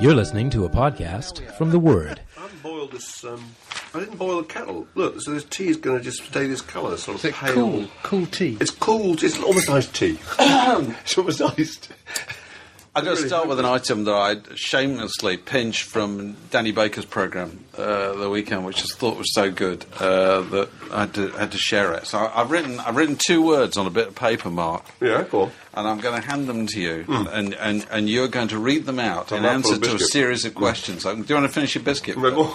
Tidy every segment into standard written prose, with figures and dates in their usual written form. You're listening to a podcast from The Word. I didn't boil a kettle. Look, so this tea is going to just stay this colour, sort of pale. Cool tea. It's cool. It's almost iced tea. It's almost iced. I'm going to start with an item that I shamelessly pinched from Danny Baker's programme the weekend, which I thought was so good that I had to share it. So I've written 2 words on a bit of paper, Mark. Yeah, cool. And I'm going to hand them to you, and you're going to read them out in answer to a series of questions. So, do you want to finish your biscuit? No,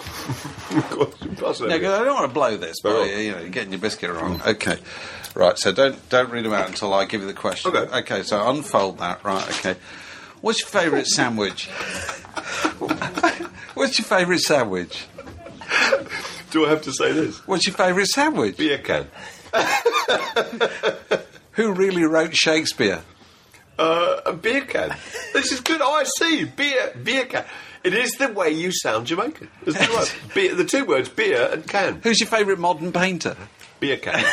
because I don't want to blow this, but you're getting your biscuit wrong. Okay, right. So don't read them out until I give you the question. Okay. So unfold that. Right. Okay. What's your favourite sandwich? What's your favourite sandwich? Do I have to say this? What's your favourite sandwich? Beer can. Who really wrote Shakespeare? A beer can. This is good. Oh, I see. Beer can. It is the way you sound Jamaican. Right? Beer, the 2 words, beer and can. Who's your favourite modern painter? Beer can.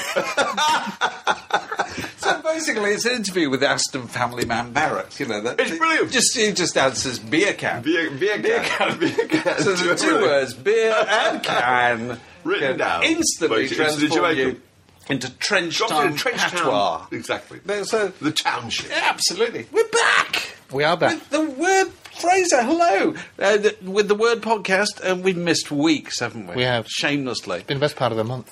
So basically, it's an interview with Aston family man Barrett. You know that it's brilliant. He just answers beer can. Beer can. So the 2 words, beer and can, written down, instantly transform you into Trenchtown patois. Exactly. So the township. Absolutely. We're back. We are back. With the word Fraser, hello. With the word podcast, and we've missed weeks, haven't we? We have. Shamelessly. It's been the best part of the month.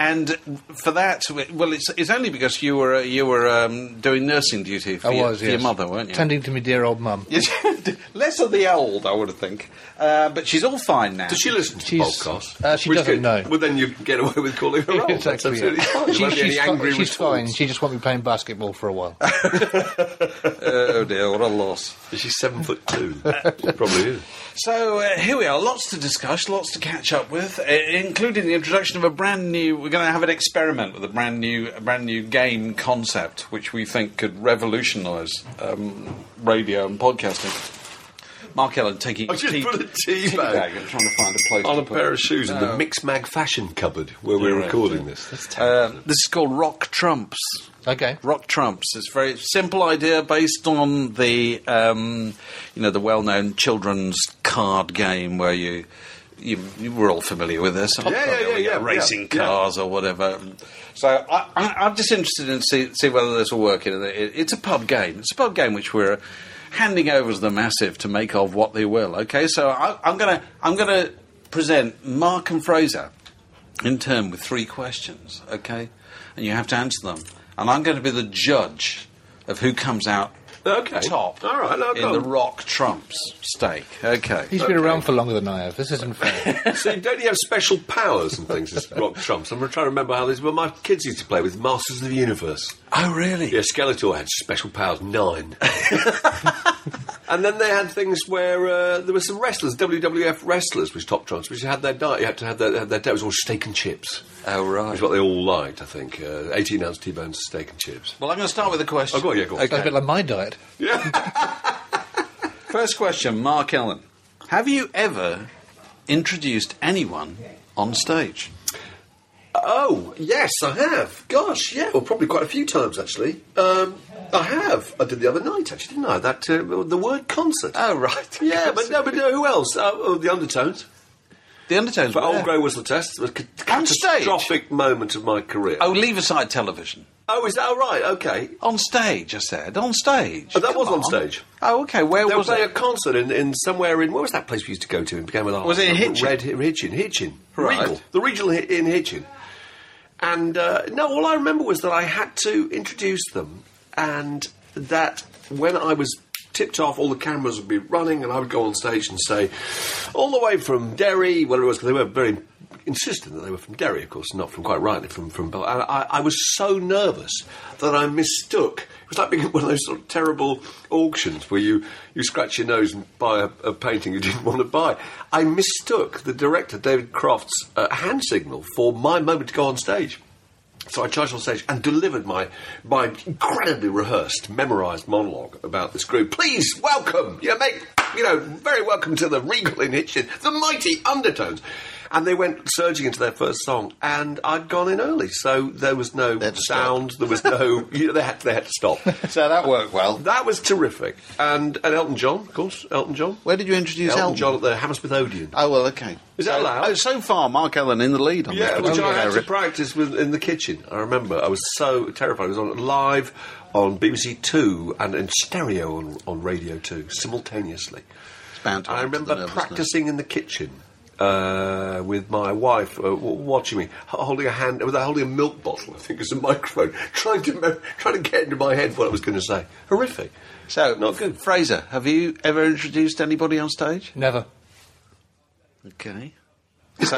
And for that, well, it's only because you were doing nursing duty for your mother, weren't you? Tending to my dear old mum. Less of the old, I would think. But she's all fine now. Does she listen to podcasts? She doesn't know. Well, then you get away with calling her old. Exactly. Absolutely fine. She's fine. She just won't be playing basketball for a while. Oh dear, what a loss. She's 7'2". She probably is. So here we are. Lots to discuss. Lots to catch up with, including the introduction of a brand new. We're going to have an experiment with a brand new game concept, which we think could revolutionise radio and podcasting. Mark Ellen taking I just put a tea bag. I'm trying to find a place on a pair of shoes in the Mix Mag fashion cupboard where we're recording this. That's terrible. This is called Rock Trumps. Okay. Rock Trumps. It's a very simple idea based on the the well-known children's card game where you were all familiar with this. Racing cars or whatever. So I'm just interested in see whether this will work. It's a pub game. It's a pub game which we're handing over to the massive to make of what they will. Okay, so I'm gonna present Mark and Fraser in turn with 3 questions. Okay, and you have to answer them. And I'm going to be the judge of who comes out top the Rock Trumps stake. Okay. He's been around for longer than I have. This isn't fair. So don't you have special powers and things as Rock Trumps? I'm trying to remember how this... Well, my kids used to play with Masters of the Universe. Oh, really? Yeah, Skeletor had special powers 9. And then they had things where there were some wrestlers, WWF wrestlers, which Top Trumps, which had their diet. You had to have their diet. It was all steak and chips. Oh, right. Which is what they all liked, I think. 18-ounce T-bones, steak and chips. Well, I'm going to start with a question. Oh, go on, yeah, go on. Okay. That's a bit like my diet. Yeah. First question, Mark Ellen. Have you ever introduced anyone on stage? Oh, yes, I have. Gosh, yeah. Well, probably quite a few times, actually. I have. I did the other night, actually, didn't I? That the Word concert. Oh, right. Yeah, but who else? Oh, the Undertones. The Undertones. For Old Grey Whistle Test. A catastrophic moment of my career. Oh, leave aside television. Oh, is that right? Okay. On stage, I said. On stage. Oh, that was on stage. Oh, okay. Where was it? They were playing a concert in somewhere in... What was that place we used to go to in Bagamolar? Was it in Hitchin? Hitchin. Right. Regal. The Regal in Hitchin. And, no, all I remember was that I had to introduce them, and that when I was tipped off, all the cameras would be running, and I would go on stage and say, all the way from Derry, whatever it was, because they were very insistent that they were from Derry, of course, not from, quite rightly, from Bel. And I was so nervous that I mistook. It was like being at one of those sort of terrible auctions where you scratch your nose and buy a painting you didn't want to buy. I mistook the director, David Croft's, hand signal for my moment to go on stage. So I charged on stage and delivered my incredibly rehearsed, memorised monologue about this group. Please welcome, very welcome to the Regal in Hitchin, the mighty Undertones. And they went surging into their first song, and I'd gone in early, so there was no sound, there was no... they had to stop. So that worked well. That was terrific. And Elton John, of course, Elton John. Where did you introduce Elton? Elton John at the Hammersmith Odeon. Oh, well, OK. Is that allowed? Oh, so far, Mark Ellen in the lead on this. Yeah, which I had to practice with in the kitchen, I remember. I was so terrified. It was on live on BBC Two and in stereo on Radio 2, simultaneously. It's bound to. I remember practising in the kitchen... with my wife watching me, holding a hand, holding a milk bottle, I think, as a microphone, trying to get into my head what I was going to say. Horrific. So not good. Fraser, have you ever introduced anybody on stage? Never. Okay. So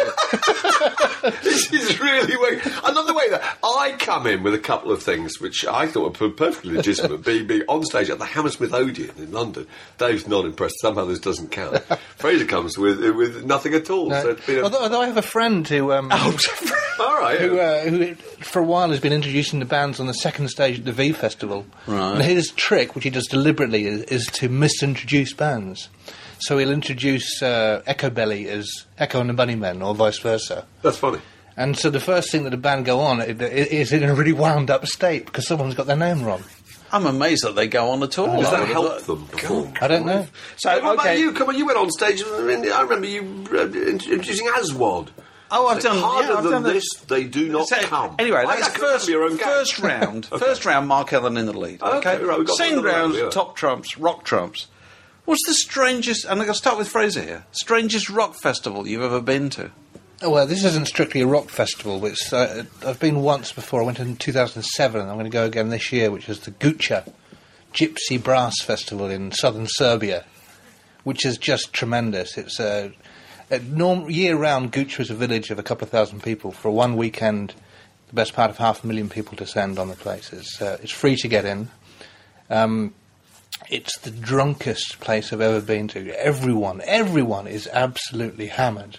this is really weird. I love the way that I come in with a couple of things which I thought were perfectly legitimate. Being on stage at the Hammersmith Odeon in London, Dave's not impressed. Somehow this doesn't count. Fraser comes with nothing at all. No. So it's been although I have a friend who, all right, who for a while has been introducing the bands on the second stage at the V Festival. Right. And his trick, which he does deliberately, is to misintroduce bands. So he'll introduce Echo Belly as Echo and the Bunnymen, or vice versa. That's funny. And so the first thing that the band go on is in a really wound-up state because someone's got their name wrong. I'm amazed that they go on at all. Does that help them before? I don't know. So what about you? Come on, you went on stage. I remember you introducing Aswad. Oh, I've done. Harder than this, they do not come. Anyway, that's first round. First round, Mark Ellen in the lead. Okay, right. Second round, Top Trumps, Rock Trumps. What's the strangest, and I'm going to start with Fraser here, strangest rock festival you've ever been to? Oh, well, this isn't strictly a rock festival, which I've been once before. I went in 2007, and I'm going to go again this year, which is the Guča Gypsy Brass Festival in southern Serbia, which is just tremendous. It's year-round, Guča is a village of a couple of thousand people. For one weekend, the best part of 500,000 people descend on the place. It's free to get in. It's the drunkest place I've ever been to. Everyone is absolutely hammered.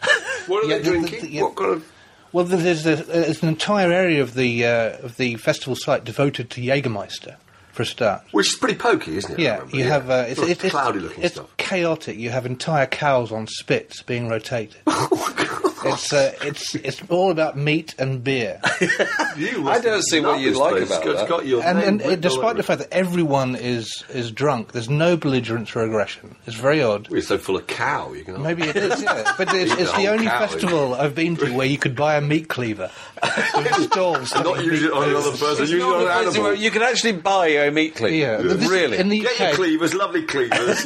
What are they drinking? What kind of... Well, there's an entire area of the festival site devoted to Jägermeister, for a start. Which is pretty pokey, isn't it? Yeah, you have... It's cloudy-looking stuff. It's chaotic. You have entire cows on spits being rotated. Oh, God. It's all about meat and beer. I don't see what you'd like about that. And despite the fact that everyone is drunk, there's no belligerence or aggression. It's very odd. Well, it's so full of cow, you can. Maybe it is, yeah. But it's the only festival I've been to where you could buy a meat cleaver. Stalls. Not usually on another person. Usually on an animal. You can actually buy a meat cleaver. Yeah. Really. In the UK, get your cleavers, lovely cleavers.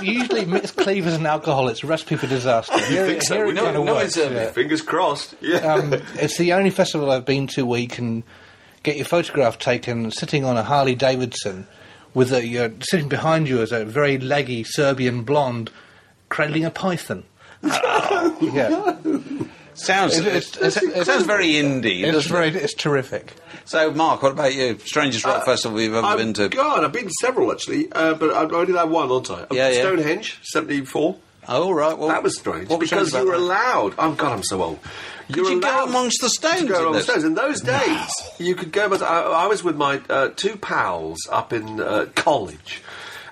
Usually, cleavers and alcohol. It's a recipe for disaster. You think so? Fingers crossed. Yeah. It's the only festival I've been to where you can get your photograph taken sitting on a Harley Davidson, with sitting behind you as a very leggy Serbian blonde cradling a python. Oh, yeah. It sounds very indie. It's terrific. So, Mark, what about you? Strangest rock festival you've ever been to? God, I've been to several actually, but I've only had one, aren't I? Yeah, Stonehenge, 74. Oh, right. Well, that was strange because you were allowed. Oh, God, I'm so old. You go amongst the stones. Go amongst the stones. In those days, you could go. I was with my two pals up in college,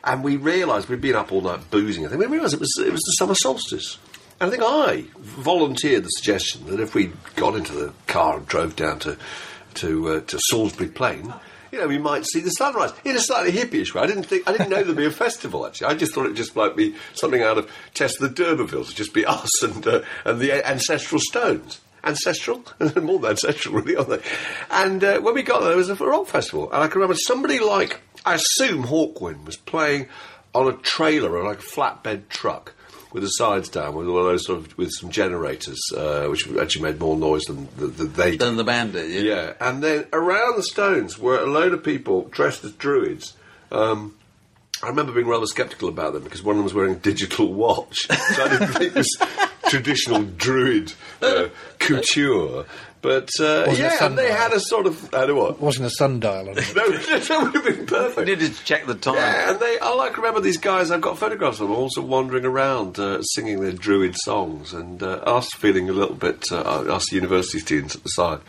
and we realised we'd been up all night boozing. I think we realised it was the summer solstice. And I think I volunteered the suggestion that if we got into the car and drove down to Salisbury Plain, you know, we might see the sunrise in a slightly hippie-ish way. I didn't know there'd be a festival actually. I just thought it just might be something out of Tess of the D'Urbervilles. It'd just be us and the ancestral stones. Ancestral? More than ancestral, really, aren't they? And when we got there, it was a rock festival, and I can remember somebody like, I assume Hawkwind, was playing on a trailer or like a flatbed truck with the sides down, with all those sort of, with some generators, which actually made more noise than they did. Than the band did, yeah. Yeah, and then around the stones were a load of people dressed as druids. I remember being rather sceptical about them because one of them was wearing a digital watch, so I didn't think it was traditional druid couture. But, and they had a sort of... I don't know what. Wasn't a sundial on it. No, that would have been perfect. You needed to check the time. Yeah, and I remember these guys, I've got photographs of them, also wandering around singing their druid songs, and us feeling a little bit, us university students at the side,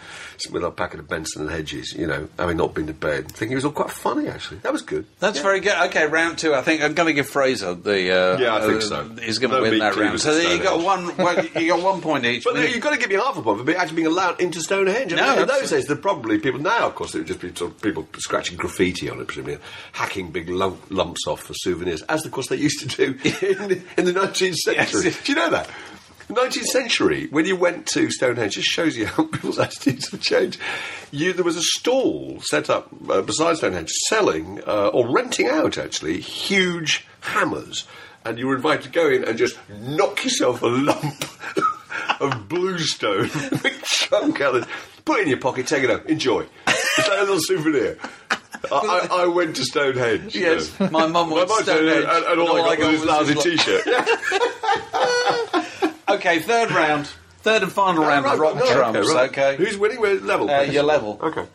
with our packet of Benson and Hedges, you know, having not been to bed, thinking it was all quite funny, actually. That was good. That's very good. Okay, round two, I think. I'm going to give Fraser the... yeah, I think so. He's going to win that round. So you got 1 point each. But you've got to give me half a point for actually being allowed into Stonehenge. In those days, there probably people now, of course, it would just be sort of people scratching graffiti on it, presumably, hacking big lumps off for souvenirs, as of course they used to do in the 19th century. Yes. Do you know that? 19th century, when you went to Stonehenge, just shows you how people's attitudes have changed. There was a stall set up beside Stonehenge selling or renting out actually huge hammers, and you were invited to go in and just knock yourself a lump of bluestone, big chunk out of it, put it in your pocket, take it home, enjoy. It's like a little souvenir. I went to Stonehenge. Yes, you know. My mum went to Stonehenge, and all I got was this lousy T-shirt. Okay, third round. Third and final round of rock drums, okay. Who's winning? We're level. You're level. Okay.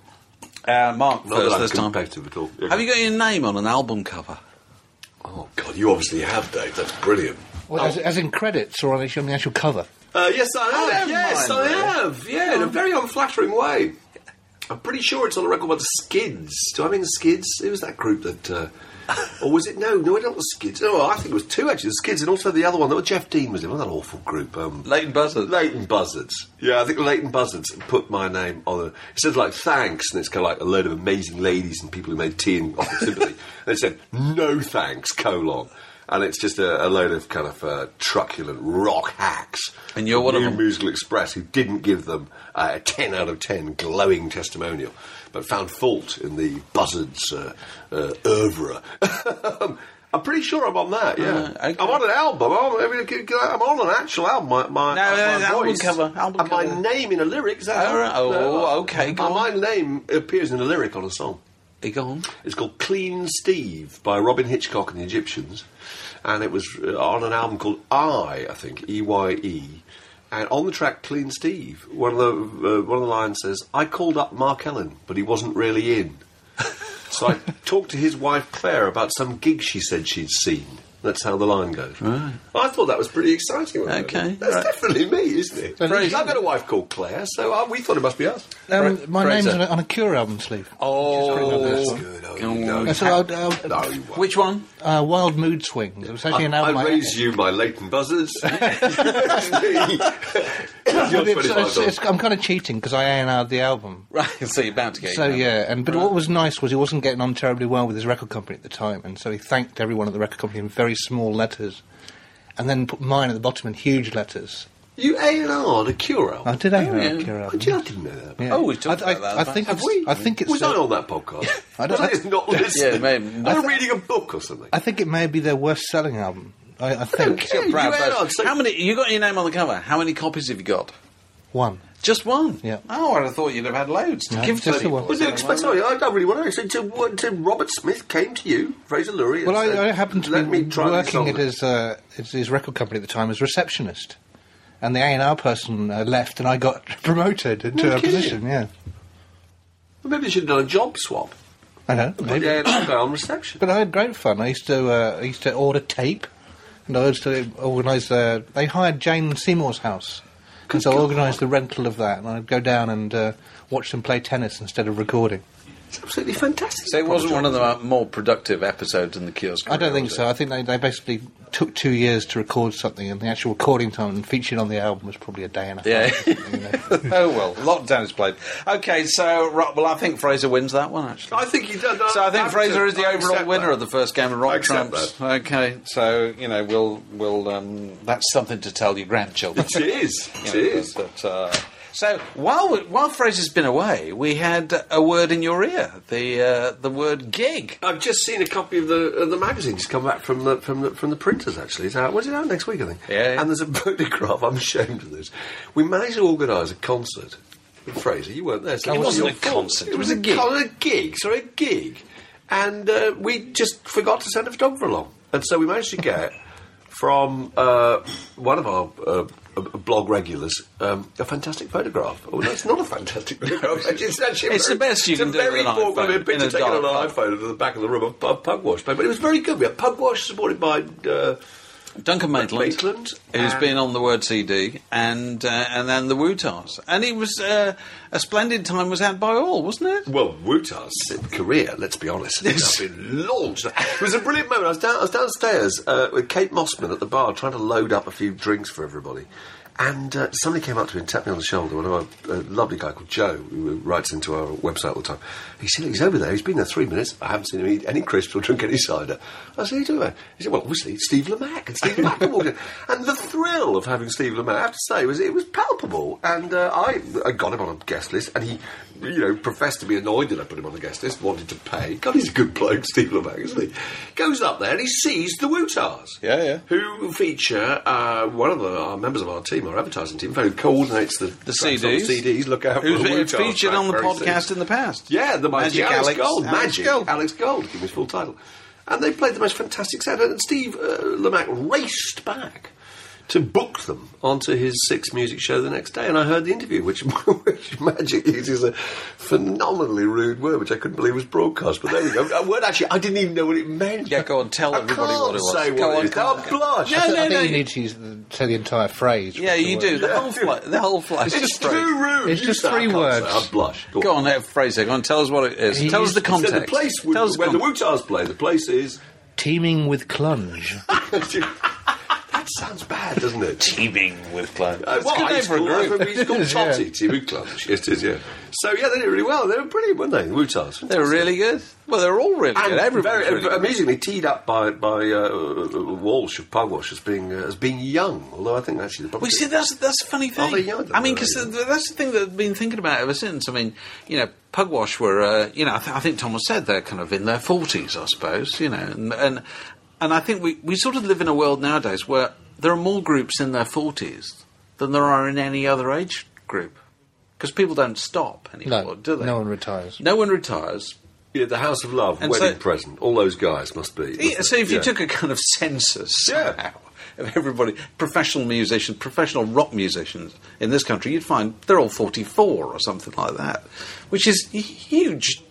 Mark, first this time. At all. Okay. Have you got your name on an album cover? Oh, God, you obviously have, Dave. That's brilliant. Well, as in credits, or on the actual cover? Yes, I have. Yeah, in a very unflattering way. I'm pretty sure it's on a record by the Skids. Do I mean the Skids? It was that group that... or was it? No, not the Skids. No, I think it was two, actually. The Skids and also the other one. Jeff Dean was in. What was that awful group? Leyton Buzzards. Leyton Buzzards. Yeah, I think Leyton Buzzards put my name on it. It says, like, thanks, and it's kind of like a load of amazing ladies and people who made tea and offered sympathy. And it said, no thanks, : And it's just a load of kind of truculent rock hacks. And you're one of them. New Musical Express, who didn't give them a 10 out of 10 glowing testimonial, but found fault in the Buzzards' oeuvre. I'm pretty sure I'm on that, yeah. Okay. I'm on an album. I'm on an actual album. My album cover. My name in a lyric. Is that okay, go on. My name appears in a lyric on a song. Go on. It's called Clean Steve by Robin Hitchcock and the Egyptians, and it was on an album called I think, EYE, and on the track Clean Steve, one of the lines says, I called up Mark Ellen, but he wasn't really in. So I talked to his wife Claire about some gig she said she'd seen. That's how the line goes. Right. I thought that was pretty exciting. Okay. That's definitely me, isn't it? I've got a wife called Claire, so we thought it must be us. My name's on a Cure album sleeve. Oh, that's good. Which one? Wild Mood Swings. It was actually an album. I raise you my Leyton Buzzards. I'm kind of cheating because I A&R'd the album. Right, so you're bound to get it. So, yeah, but what was nice was he wasn't getting on terribly well with his record company at the time, and so he thanked everyone at the record company in very small letters, and then put mine at the bottom in huge letters. You A&R'd a Cure album? I did A&R a Cure album. I didn't know that. Yeah. Oh, we talked about that. I think it's... Was I on that podcast? I think it's not listening. Yeah, maybe. I'm reading a book or something. I think it may be their worst-selling album. I think. I don't care. How many... You got your name on the cover. How many copies have you got? One. Just one? Yeah. Oh, I thought you'd have had loads to give to people. Sorry, I don't really want to actually... To Robert Smith came to you, Fraser Lurie... Well, I happened to be working at his record company at the time as receptionist. and the A&R person left, and I got promoted into a position. Yeah. Well, maybe you should have done a job swap. I know. Maybe. The A&R guy on reception. But I had great fun. I used to order tape, and I used to organise. They hired Jane Seymour's house. Because so I organised the rental of that, and I'd go down and watch them play tennis instead of recording. It's absolutely fantastic. So it wasn't one of the more productive episodes in the Kiosk. I don't think so. I think they basically took 2 years to record something, and the actual recording time and featured on the album was probably a day and a half. Yeah. Oh, well, lockdown is played. OK, so, well, I think Fraser wins that one, actually. I think he does. So I think Fraser is the overall winner of the first game of Rock Tramps. OK, so, you know, we'll that's something to tell your grandchildren. It is. It is. But so, while Fraser's been away, we had a word in your ear, the word gig. I've just seen a copy of the magazine just come back from the printers, actually. So, what's it out next week, I think? Yeah. And there's a photograph, I'm ashamed of this. We managed to organise a concert with Fraser. You weren't there. So it wasn't a concert. It was a gig. A gig. And we just forgot to send a photographer along. And so we managed to get from one of our... blog regulars, a fantastic photograph. Oh, no, it's not a fantastic photograph. It's the best you can do with an iPhone. It's a very picture taken on an iPhone into the back of the room of Pugwash. But it was very good. We had Pugwash supported by... Duncan Maitland, who's been on the Word CD, and then the Wu-Tars. And it was a splendid time was had by all, wasn't it? Well, Wu-Tars' career, let's be honest, has been launched. It was a brilliant moment. I was downstairs with Kate Mossman at the bar trying to load up a few drinks for everybody. And somebody came up to me and tapped me on the shoulder, a lovely guy called Joe, who writes into our website all the time. He said, he's over there, he's been there 3 minutes, I haven't seen him eat any crisps or drink any cider. I said, what are you talking about? He said, well, obviously, Steve Lamacq. And Steve Lamacq walked in. And the thrill of having Steve Lamacq, I have to say, it was palpable. And I got him on a guest list, and he, you know, professed to be annoyed that I put him on the guest list, wanted to pay. God, he's a good bloke, Steve Lamacq, isn't he? Goes up there and he sees the Wu-Tars. Yeah, yeah. Who feature one of our members of our team, our advertising team, who coordinates the CDs. Look out for the Wu-Tars. Who's featured on the podcast in the past. Yeah, the Magic Alex Gold. Magic Alex Gold, give him his full title. And they played the most fantastic set, and Steve Lamacq raced back to book them onto his Six Music show the next day, and I heard the interview, which Magic uses a phenomenally rude word, which I couldn't believe was broadcast, but there we go. A word, actually, I didn't even know what it meant. Yeah, go on, tell everybody what it was. Say go what on, it on, is. Go on. I think you need to use say the entire phrase. Yeah, you do. The whole flight. The whole flight. It's too rude. It's just three words. I blush. Go on, Fraser, go on, tell us what it is. Tell us the context. So the place where the Wu-Tars play, the place is... Teeming with Clunge. Sounds bad, doesn't it? Teeming with clubs. Teeming with clubs. It is, yeah. So, yeah, they did really well. They were brilliant, weren't they? The Wu-Tars. They were really good. Well, they were all really good. Everybody very, really amusingly good. Teed up by Walsh of Pugwash as being young, although I think actually... Well, see, that's a funny thing. Are they young? I mean, because that's the thing that I've been thinking about ever since. I mean, you know, Pugwash were, I think Thomas said they're kind of in their 40s, I suppose, you know, and I think we sort of live in a world nowadays where there are more groups in their 40s than there are in any other age group. Because people don't stop anymore, do they? No one retires. Yeah, the House of Love, and Wedding Present, all those guys must be. Yeah, so if you took a kind of census somehow of everybody, professional musicians, professional rock musicians in this country, you'd find they're all 44 or something like that, which is huge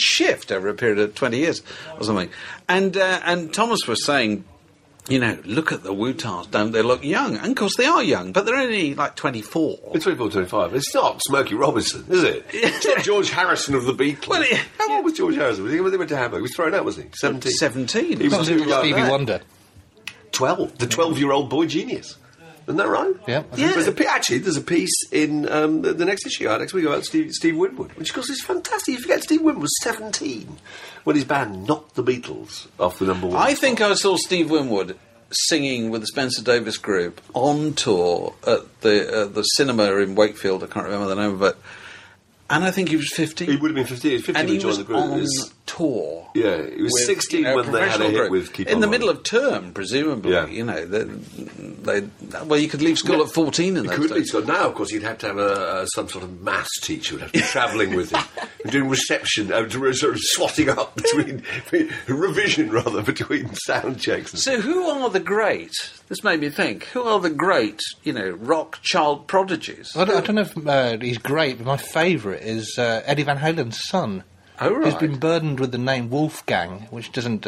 shift over a period of 20 years or something. And Thomas was saying, you know, look at the Wu-Tars, don't they look young? And of course they are young, but they're only like 24. It's 24, 25. It's not Smoky Robinson, is it? It's not George Harrison of the Beatles. Well, how old was George Harrison? When they went to Hamburg, he was thrown out, wasn't he? 17. 17. He was doing like Stevie Wonder. 12. The 12-year-old boy genius. Isn't that right? Yeah. Yeah. Actually, there's a piece in the next issue out next week about Steve Winwood, which, of course, is fantastic. You forget Steve Winwood was 17 when his band knocked the Beatles off the #1. I think I saw Steve Winwood singing with the Spencer Davis Group on tour at the cinema in Wakefield. I can't remember the name of it. And I think he was 15. He would have been 15. He was 15 when he joined the group. And he was on tour. Yeah, he was 16 when they had a hit with Keep On. In the middle of term, presumably. Yeah. You know, well, you could leave school at 14 in those days. You could leave school. Now, of course, you'd have to have some sort of maths teacher who would have to be travelling with him. and doing reception, sort of swatting up between revision rather between sound checks. And so, who are the great? This made me think. Who are the great? You know, rock child prodigies. I don't know if he's great, but my favourite is Eddie Van Halen's son. Oh right. Who's been burdened with the name Wolfgang, which doesn't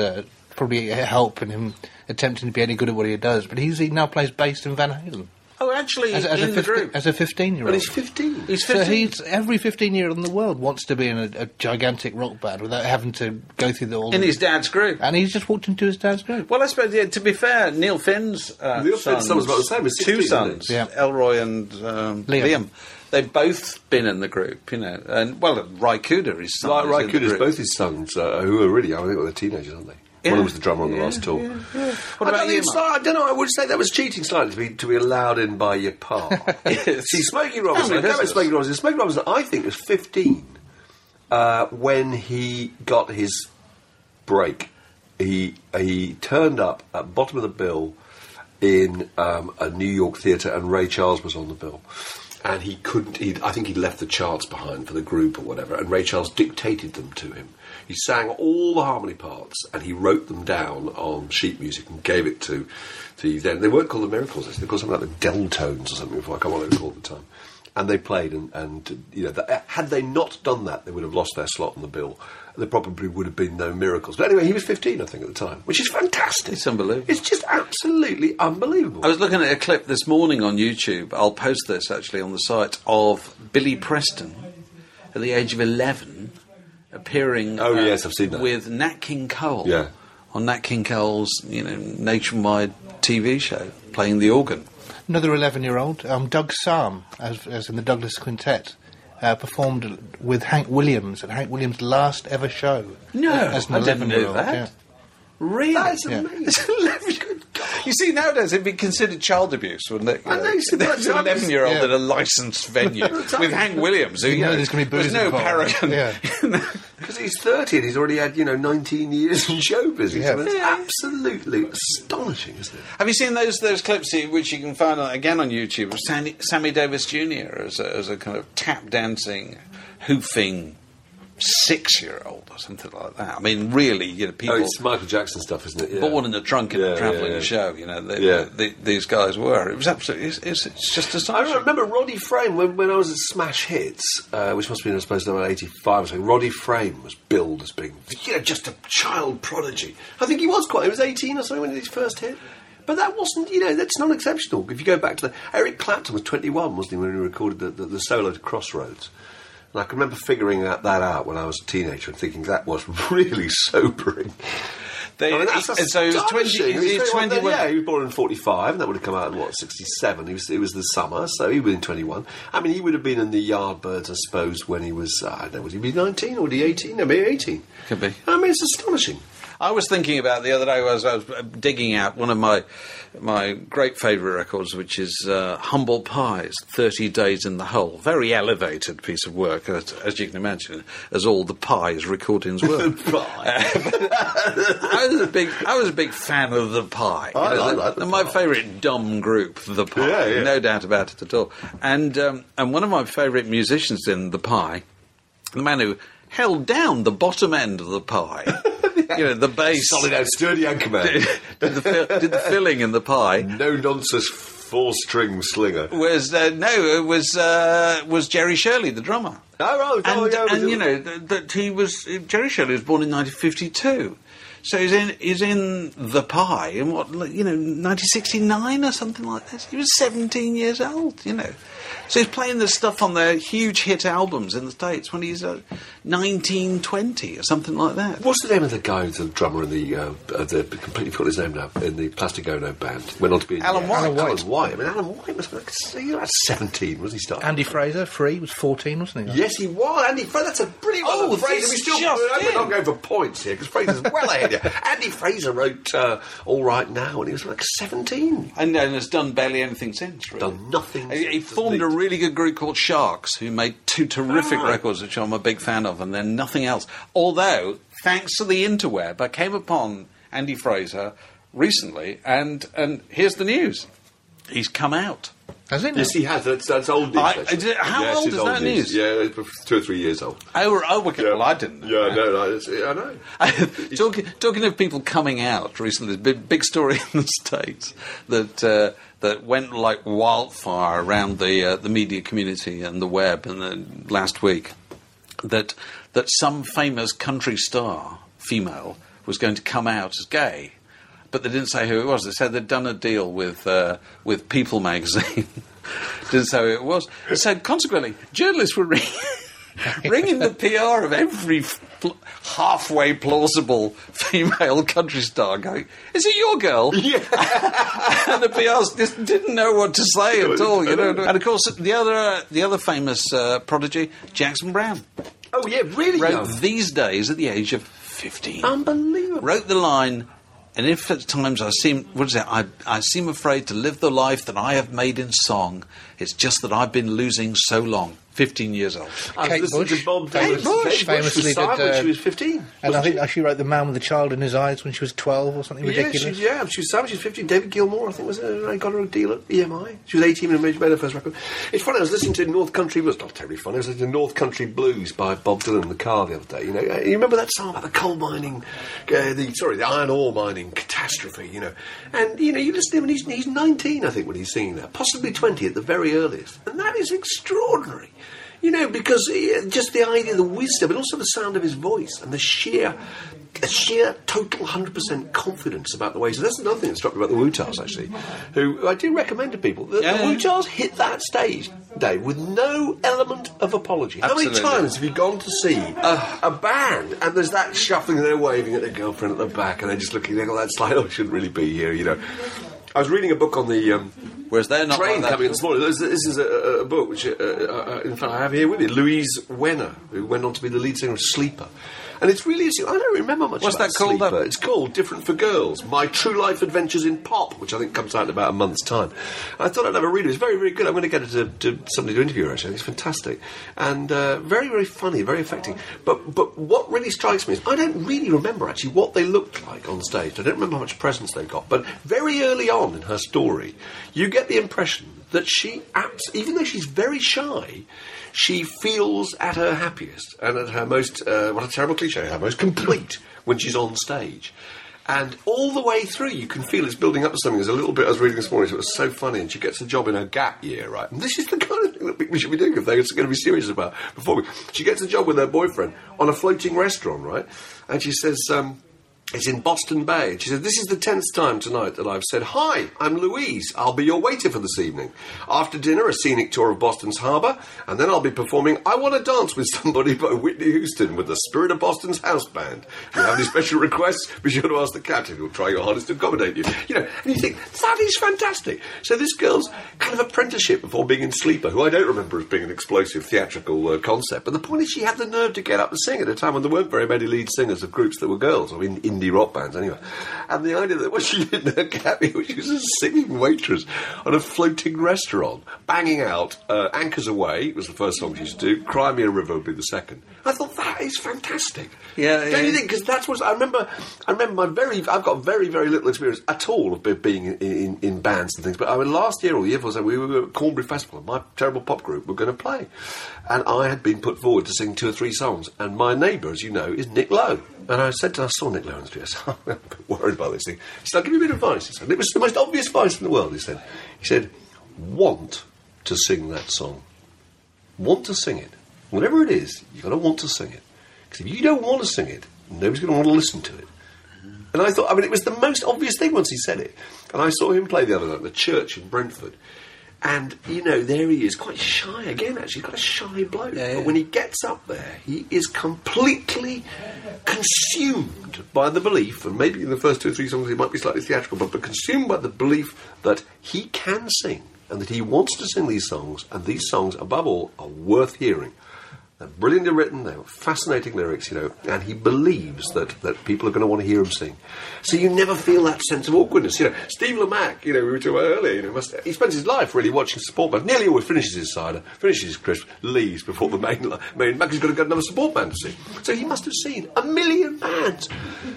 probably help in him attempting to be any good at what he does. But he now plays bass in Van Halen. Oh, actually, in the group. As a 15-year-old. But he's 15. He's 15. So every 15-year-old in the world wants to be in a gigantic rock band without having to go through all... In his dad's group. And he's just walked into his dad's group. Well, I suppose, yeah, to be fair, Neil Finn's son was about the same. As 16, two sons, yeah. Elroy and Liam. They've both been in the group, you know. And, well, Raikuda is son. Raikuda's both his sons, who are really, I think, they're teenagers, aren't they? Yeah. One of them was the drummer on the last tour. Yeah, yeah. I don't know, I would say that was cheating slightly to be allowed in by your pa. See, Smoky Robinson, Smoky Robinson, I think, was 15 when he got his break. He turned up at the bottom of the bill in a New York theatre, and Ray Charles was on the bill. And he couldn't... I think he'd left the charts behind for the group or whatever, and Ray Charles dictated them to him. He sang all the harmony parts, and he wrote them down on sheet music and gave it to the... They weren't called the Miracles, they were called something like the Deltones or something before. I can't remember what they were called at the time. And they played, and you know, had they not done that, they would have lost their slot on the bill. There probably would have been no Miracles. But anyway, he was 15, I think, at the time, which is fantastic. It's unbelievable. It's just absolutely unbelievable. I was looking at a clip this morning on YouTube, I'll post this, actually, on the site, of Billy Preston, at the age of 11... appearing yes, I've seen that. With Nat King Cole on Nat King Cole's nationwide TV show, playing the organ. Another 11-year-old, Doug Sam, as in the Douglas Quintet, performed with Hank Williams at Hank Williams' last ever show. No, as an I didn't know that. Yeah. Really? That's amazing. You see, nowadays it'd be considered child abuse, wouldn't it? I know, you see, there's an 11-year-old at a licensed venue with Hank Williams. Who, you know, there's no paragon. Because he's 30 and he's already had, 19 years in show business. Yeah. That's absolutely astonishing, isn't it? Have you seen those clips which you can find again on YouTube of Sammy Davis Jr. as a kind of tap-dancing, hoofing... 6-year-old or something like that. I mean, really, people... Oh, it's Michael Jackson stuff, isn't it? Yeah. Born in the trunk in a travelling show, these guys were. It was absolutely... It's just astonishing. I remember Roddy Frame, when I was at Smash Hits, which must have been, I suppose, about 85 or something, Roddy Frame was billed as being, just a child prodigy. I think he was quite... He was 18 or something when he first hit. But that wasn't, that's not exceptional. If you go back to Eric Clapton was 21, wasn't he, when he recorded the solo to Crossroads. And I can remember figuring that out when I was a teenager and thinking that was really sobering. So he was 20. He was 21. Yeah, he was born in 45, and that would have come out in, 67? It was the summer, so he was in 21. I mean, he would have been in the Yardbirds, I suppose, when he was, I don't know, would he be 19 or would he 18? No, maybe 18. Could be. I mean, it's astonishing. I was thinking about the other day, I was digging out one of my great favourite records, which is Humble Pie's 30 Days in the Hole. Very elevated piece of work, as you can imagine, as all the Pie's recordings were. I was a big fan of the Pie. My favourite dumb group, the Pie, no doubt about it at all. And one of my favourite musicians in the Pie, the man who held down the bottom end of the Pie. The bass... Solid out, sturdy anchor man. Did the filling in the Pie. No-nonsense four-string slinger. It was Jerry Shirley, the drummer. Jerry Shirley was born in 1952. So he's in the Pie in 1969 or something like this. He was 17 years old, So he's playing this stuff on their huge hit albums in the States when he's 1920 or something like that. What's the name of the guy who's the drummer in the completely forgot his name now, in the Plastic Ono band? Went on to be Alan White. Alan White. I mean, Alan White was about 17, wasn't he? Starting. Andy Fraser, Free, was 14, wasn't he? Yes, he was. Andy Fraser, that's a brilliant one. Fraser, we're not going for points here because Fraser's well ahead. Andy Fraser wrote All Right Now when he was 17. And has done barely anything since, really. Done nothing since. He formed a really good group called Sharks, who made two terrific records, which I'm a big fan of, and then nothing else. Although, thanks to the interweb, I came upon Andy Fraser recently, and here's the news. He's come out. Has it? Yes, he has. That's oldish. How old is that news? Yeah, 2 or 3 years old. Oh, okay. Yeah. Well, I didn't know. Yeah, no, I know. Talking of people coming out recently, big story in the States that went like wildfire around the media community and the web, and last week that some famous country star female was going to come out as gay. But they didn't say who it was. They said they'd done a deal with People magazine. Didn't say who it was. So consequently, journalists were ringing the PR of every halfway plausible female country star, going, "Is it your girl?" Yeah. And the PRs just didn't know what to say at all. You know. And of course, the other famous prodigy, Jackson Browne. Oh yeah, really? Wrote These Days at the age of 15. Unbelievable. Wrote the line. And if at times I seem afraid to live the life that I have made in song, it's just that I've been losing so long. 15 years old. Kate Bush. Kate Bush famously was signed when she was 15. And I think she wrote The Man with the Child in His Eyes when she was 12 or something ridiculous. She was signed when she was 15. David Gilmour, I think, was got her a deal at EMI. She was 18 and made her first record. It's funny, I was listening to North Country Blues. Not terribly funny. I was listening to North Country Blues by Bob Dylan in the car the other day. You know, you remember that song about the coal mining, the iron ore mining catastrophe, you know. And, you know, you listen to him and he's 19, I think, when he's singing that. Possibly 20 at the very earliest. And that is extraordinary. You know, because just the idea, the wisdom, but also the sound of his voice and the sheer total 100% confidence about the way. So that's another thing that struck me about the Wu-Tars, actually, who I do recommend to people. The Wu-Tars hit that stage, Dave, with no element of apology. Absolutely. How many times have you gone to see a band and there's that shuffling and they're waving at their girlfriend at the back and they're just looking, they go, that's like, oh, I shouldn't really be here, you know. I was reading a book on the whereas they're not train like coming in this morning. This is a book which, in fact, I have here with me. Louise Wenner, who went on to be the lead singer of Sleeper. And it's really interesting. I don't remember much about that called, Sleeper. It's called Different for Girls, My True Life Adventures in Pop, which I think comes out in about a month's time. I thought I'd have a read. It was very, very good. I'm going to get it to somebody to interview her, actually. It's fantastic. And very, very funny, very affecting. But what really strikes me is I don't really remember, actually, what they looked like on stage. I don't remember how much presence they got. But very early on in her story, you get the impression that she, even though she's very shy, she feels at her happiest and at her most, what a terrible cliche, her most complete when she's on stage. And all the way through, you can feel it's building up to something. There's a little bit I was reading this morning, so it was so funny, and she gets a job in her gap year, right? And this is the kind of thing that we should be doing if they're going to be serious about performing. She gets a job with her boyfriend on a floating restaurant, right? And she says, it's in Boston Bay. She said, this is the 10th time tonight that I've said, hi, I'm Louise. I'll be your waiter for this evening. After dinner, a scenic tour of Boston's harbour, and then I'll be performing I Want to Dance with Somebody by Whitney Houston with the Spirit of Boston's House Band. If you have any special requests, be sure to ask the captain. He'll try your hardest to accommodate you. You know, and you think, that is fantastic. So this girl's kind of apprenticeship before being in Sleeper, who I don't remember as being an explosive theatrical concept. But the point is she had the nerve to get up and sing at a time when there weren't very many lead singers of groups that were girls. I mean, indie rock bands, anyway. And the idea that what she did in her cabbie was she was a singing waitress on a floating restaurant, banging out Anchors Away, was the first song she used to do, Cry Me a River would be the second. I thought, that is fantastic. Yeah, don't you think? Because that's what I remember I've got very, very little experience at all of being in bands and things, but I mean, last year or the year before, we were at Cornbury Festival, and my terrible pop group were going to play. And I had been put forward to sing 2 or 3 songs, and my neighbour, as you know, is Nick Lowe. And I said to her, I saw Nick Lowe. I'm a bit worried about this thing. He said, I'll give you a bit of advice. He said, it was the most obvious advice in the world, he said. He said, want to sing that song. Want to sing it. Whatever it is, you've got to want to sing it. Because if you don't want to sing it, nobody's going to want to listen to it. And I thought, I mean, it was the most obvious thing once he said it. And I saw him play the other night at the church in Brentford. And, you know, there he is, quite shy again, actually, quite a shy bloke. Yeah, yeah. But when he gets up there, he is completely consumed by the belief, and maybe in the first 2 or 3 songs he might be slightly theatrical, but consumed by the belief that he can sing, and that he wants to sing these songs, and these songs, above all, are worth hearing. They're brilliantly written, they're fascinating lyrics, you know, and he believes that people are going to want to hear him sing. So you never feel that sense of awkwardness, you know. Steve Lamacq, you know, we were talking about earlier, you know, he spends his life really watching support bands. Nearly always finishes his cider, finishes his crisp, leaves before the main because he's got to get another support band to see. So he must have seen a million bands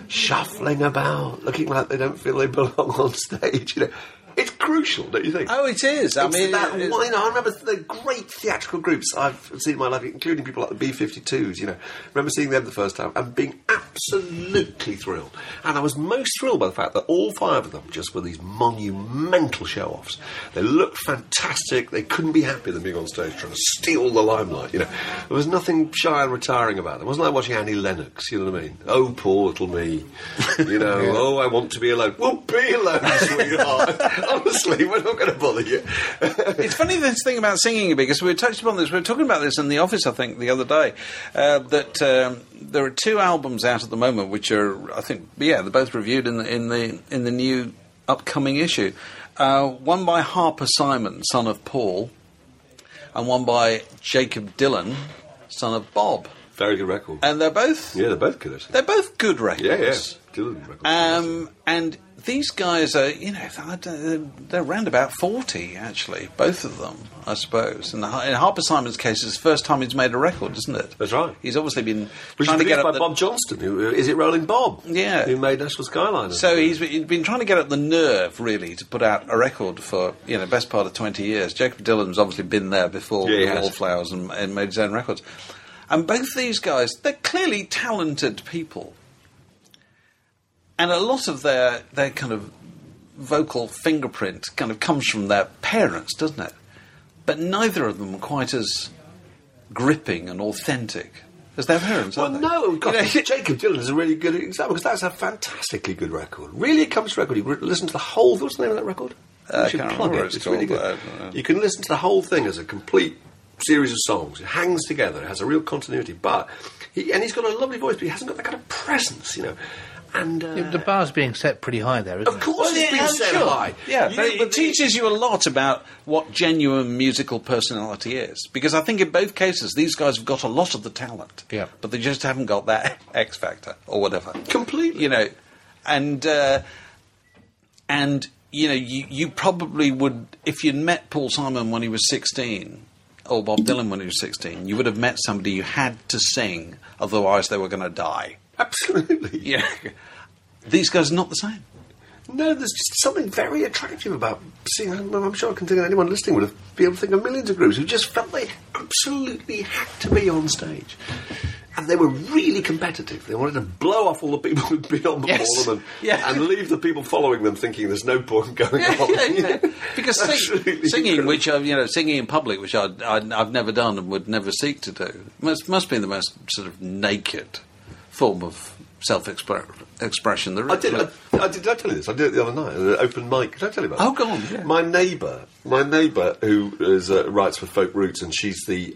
shuffling about, looking like they don't feel they belong on stage, you know. It's crucial, don't you think? Oh, it is. I remember the great theatrical groups I've seen in my life, including people like the B-52s, you know. I remember seeing them the first time and being absolutely thrilled. And I was most thrilled by the fact that all five of them just were these monumental show-offs. They looked fantastic. They couldn't be happier than being on stage trying to steal the limelight, you know. There was nothing shy and retiring about them. It wasn't like watching Annie Lennox, you know what I mean? Oh, poor little me. You know, yeah. Oh, I want to be alone. Well, be alone, sweetheart. Honestly, we're not going to bother you. It's funny, this thing about singing, because we touched upon this. We were talking about this in the office, I think, the other day, that there are two albums out at the moment which are, I think, yeah, they're both reviewed in the new upcoming issue. One by Harper Simon, son of Paul, and one by Jacob Dylan, son of Bob. Very good record. And they're both... Yeah, they're both good, actually. They're both good records. Yeah, yeah. Dylan records. And these guys are, you know, they're around about 40, actually, both of them, I suppose. And in Harper Simon's case, it's the first time he's made a record, isn't it? That's right. He's obviously been trying to get up... Which is produced by Bob Johnston, who... Is it Rolling Bob? Yeah. Who made National Skyline. So he's been trying to get up the nerve, really, to put out a record for, you know, best part of 20 years. Jacob Dylan's obviously been there before, with Wallflowers and made his own records. And both these guys, they're clearly talented people. And a lot of their kind of vocal fingerprint kind of comes from their parents, doesn't it? But neither of them are quite as gripping and authentic as their parents, aren't they? Well, no, God, you know, Jacob Dylan is a really good example, because that's a fantastically good record. Really, it comes to record. You listen to the whole... What's the name of that record? I can't remember what it's called. Really good. You can listen to the whole thing as a complete... series of songs. It hangs together. It has a real continuity. But he's got a lovely voice, but he hasn't got that kind of presence, you know. And the bar's being set pretty high there, isn't it? Of course, it's being set high. Yeah, it teaches you a lot about what genuine musical personality is, because I think in both cases these guys have got a lot of the talent. Yeah, but they just haven't got that X factor or whatever. Completely, you know. And you know, you probably would, if you'd met Paul Simon when he was 16. Or Bob Dylan when he was 16, you would have met somebody who had to sing, otherwise they were going to die. Absolutely. Yeah. These guys are not the same. No, there's just something very attractive about seeing... I'm sure I can think of anyone listening would have been able to think of millions of groups who just felt they absolutely had to be on stage. And they were really competitive. They wanted to blow off all the people who'd been on before them and leave the people following them thinking there's no point going on. Yeah. Because singing, which I've, you know, singing in public, which I've never done and would never seek to do, must be the most sort of naked form of self-expression. Did I tell you this? I did it the other night at an open mic. Did I tell you about it? Oh, go on. Yeah. My neighbour, who writes for Folk Roots, and she's the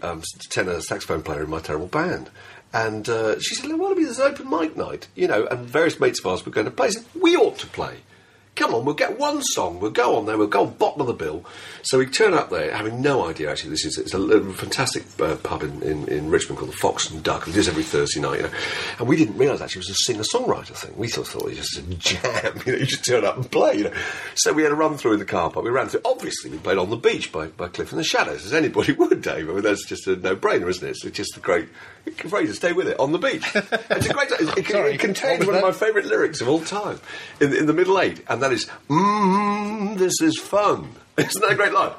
tenor saxophone player in my terrible band. And she said, well, it'll be this open mic night, you know, and various mates of ours were going to play. I said, we ought to play. Come on, we'll get one song, we'll go on there, we'll go on bottom of the bill. So we turn up there, having no idea, actually, it's a fantastic pub in Richmond called the Fox and Duck, and it is every Thursday night, you know. And we didn't realise, actually, it was a singer-songwriter thing. We thought it was just a jam, you know, you just turn up and play, you know. So we had a run-through in the car park, we ran through, obviously, we played On the Beach by Cliff and the Shadows, as anybody would, Dave. I mean, that's just a no-brainer, isn't it? It's just a great... Fraser, stay with it, On the Beach. It's a great... It contains one of my favourite lyrics of all time, in the middle eight, and that is, this is fun. Isn't that a great line?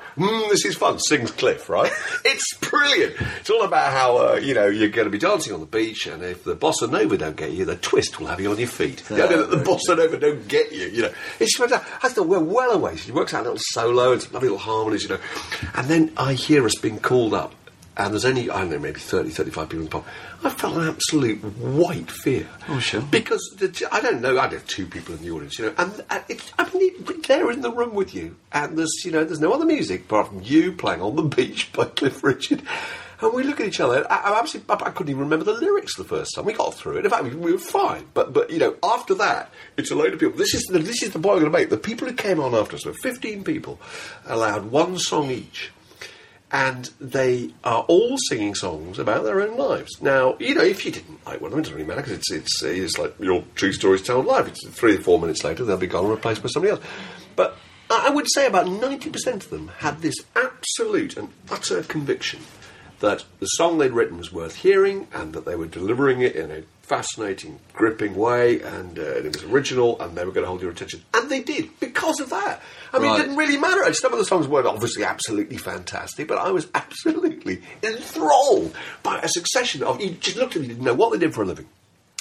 This is fun, sings Cliff, right? It's brilliant. It's all about how, you know, you're going to be dancing on the beach, and if the bossa nova don't get you, the twist will have you on your feet. The idea that the bossa nova don't get you know. It's fantastic. I thought, we're well away. She works out a little solo and some lovely little harmonies, you know. And then I hear us being called up, and there's only, I don't know, maybe 30, 35 people in the pub. I felt an absolute white fear. Oh, sure. Because, I don't know, I'd have two people in the audience, you know, and they're in the room with you, and there's, you know, there's no other music apart from you playing On the Beach by Cliff Richard. And we look at each other, and I couldn't even remember the lyrics the first time. We got through it. In fact, we were fine. But you know, after that, it's a load of people. This is the point I'm going to make. The people who came on after us, were 15 people, allowed one song each. And they are all singing songs about their own lives. Now, you know, if you didn't like one of them, it doesn't really matter, because it's like your true stories told live. It's 3 or 4 minutes later, they'll be gone and replaced by somebody else. But I would say about 90% of them had this absolute and utter conviction that the song they'd written was worth hearing, and that they were delivering it in a fascinating, gripping way, and it was original, and they were going to hold your attention. And they did, because because of that. I mean, it didn't really matter. Some of the songs were obviously absolutely fantastic, but I was absolutely enthralled by a succession of... You just looked at them, you didn't know what they did for a living.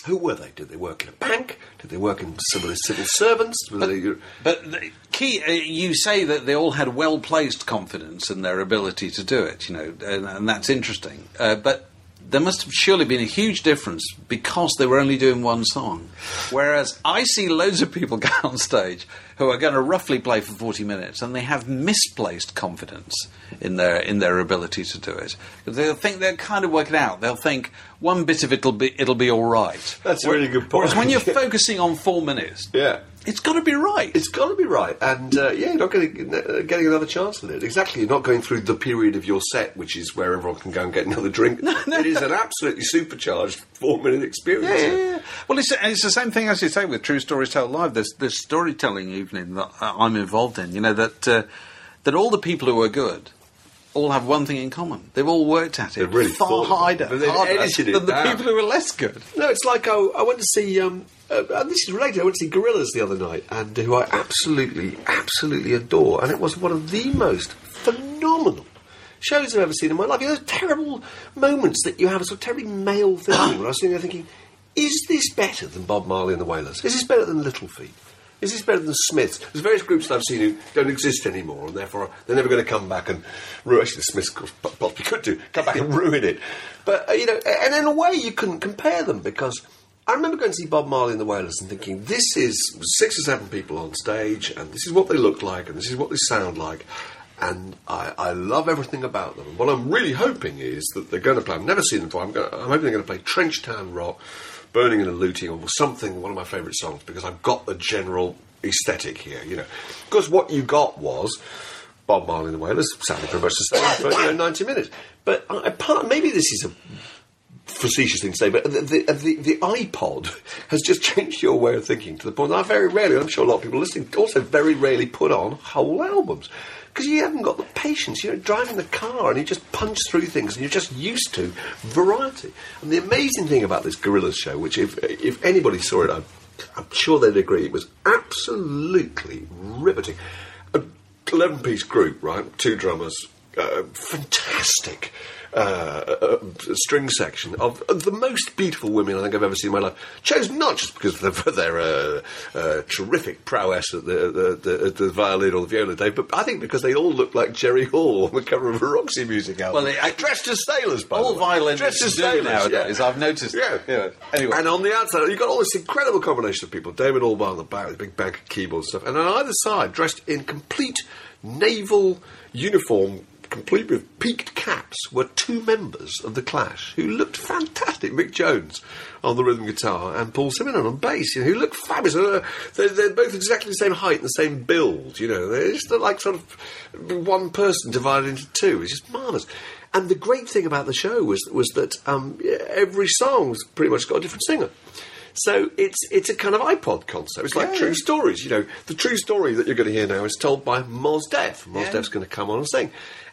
Who were they? Did they work in a bank? Did they work in civil servants? But the key, you say that they all had well-placed confidence in their ability to do it, you know, and that's interesting. But there must have surely been a huge difference because they were only doing one song. Whereas I see loads of people go on stage who are going to roughly play for 40 minutes and they have misplaced confidence in their ability to do it. They'll think they'll kind of work it out. They'll think one bit of it'll be all right. That's a really good point. Whereas when you're focusing on 4 minutes, it's got to be right. It's got to be right. And, yeah, you're not getting another chance at it. Exactly. You're not going through the period of your set, which is where everyone can go and get another drink. No. It is an absolutely supercharged 4-minute experience. Yeah. Well, it's the same thing, as you say, with True Stories Told Live. There's storytelling evening that I'm involved in, you know, that all the people who are good all have one thing in common. They've all worked at it really far harder than the people who are less good. No, it's like I went to see... and this is related, I went to see Gorillaz the other night, and who I absolutely, absolutely adore, and it was one of the most phenomenal shows I've ever seen in my life. You know, those terrible moments that you have, a sort of terribly male thing, where I was sitting there thinking, is this better than Bob Marley and the Wailers? Is this better than Little Feat? Is this better than Smiths? There's various groups that I've seen who don't exist anymore, and therefore they're never going to come back and ruin... Actually, the Smiths possibly could do, come back and ruin it. But, you know, and in a way you couldn't compare them, because... I remember going to see Bob Marley and the Wailers and thinking, this is 6 or 7 people on stage, and this is what they look like, and this is what they sound like, and I love everything about them. And what I'm really hoping is that they're going to play... I've never seen them before. I'm hoping they're going to play Trench Town Rock, Burning and Looting, or something, one of my favourite songs, because I've got the general aesthetic here, you know. Because what you got was... Bob Marley and the Wailers sounded pretty much the same for, you know, 90 minutes. But maybe this is a... facetious thing to say, but the iPod has just changed your way of thinking to the point that I very rarely, and I'm sure a lot of people listening also very rarely, put on whole albums, because you haven't got the patience. You know, driving the car and you just punch through things and you're just used to variety. And the amazing thing about this Gorillaz show, which if anybody saw it, I'm sure they'd agree, it was absolutely riveting. An 11-piece group, right? 2 drummers, fantastic. A string section of the most beautiful women I think I've ever seen in my life, chose not just because of their terrific prowess at the violin or the viola, Dave, but I think because they all looked like Jerry Hall on the cover of a Roxy Music album. Well, they dressed as sailors, by all the way. All violinists do sailors, nowadays, I've noticed. Yeah. Anyway. And on the outside, you've got all this incredible combination of people, David Albarn on the back, the big bag of keyboards and stuff, and on either side, dressed in complete naval uniform, complete with peaked caps, were 2 members of The Clash who looked fantastic. Mick Jones on the rhythm guitar and Paul Simonon on bass, you know, who looked fabulous. They're both exactly the same height and the same build, you know. They're just like sort of one person divided into 2. It's just marvellous. And the great thing about the show was that every song's pretty much got a different singer. So it's a kind of iPod concept. It's like True Stories, you know. The true story that you're going to hear now is told by Mos Def. Mos Def's going to come on and sing.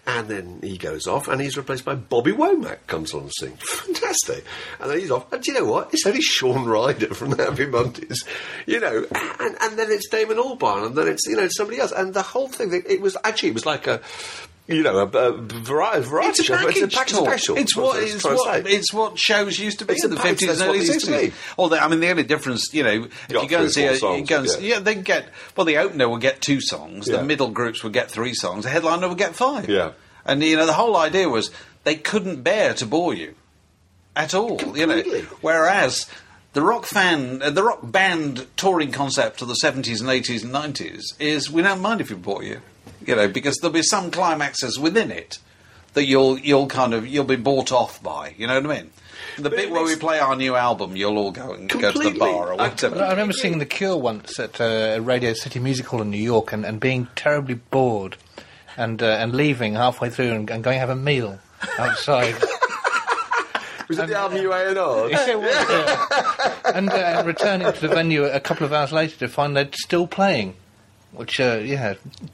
And then he goes off, and he's replaced by Bobby Womack, comes on and sings. Fantastic. And then he's off, and do you know what? It's only Sean Ryder from the Happy Mondays, you know. And then it's Damon Albarn, and then it's, you know, somebody else. And the whole thing, it was like a... You know, a variety show. It's a package special. It's what shows used to be in the 50s and early 60s. Although, I mean, the only difference, you know, if you go and see a... they get... Well, the opener will get 2 songs, the middle groups will get 3 songs, the headliner will get 5. Yeah. And, you know, the whole idea was they couldn't bear to bore you at all, you know. Whereas... the rock band touring concept of the 70s and 80s and 90s is, we don't mind if we bore you, you know, because there'll be some climaxes within it that you'll be bought off by, you know what I mean? But bit where we play our new album, you'll all go and go to the bar or whatever. I remember seeing The Cure once at Radio City Music Hall in New York and being terribly bored and leaving halfway through and going have a meal outside. Was it the album you A&R'd? It was. And returning to the venue a couple of hours later to find they're still playing, which,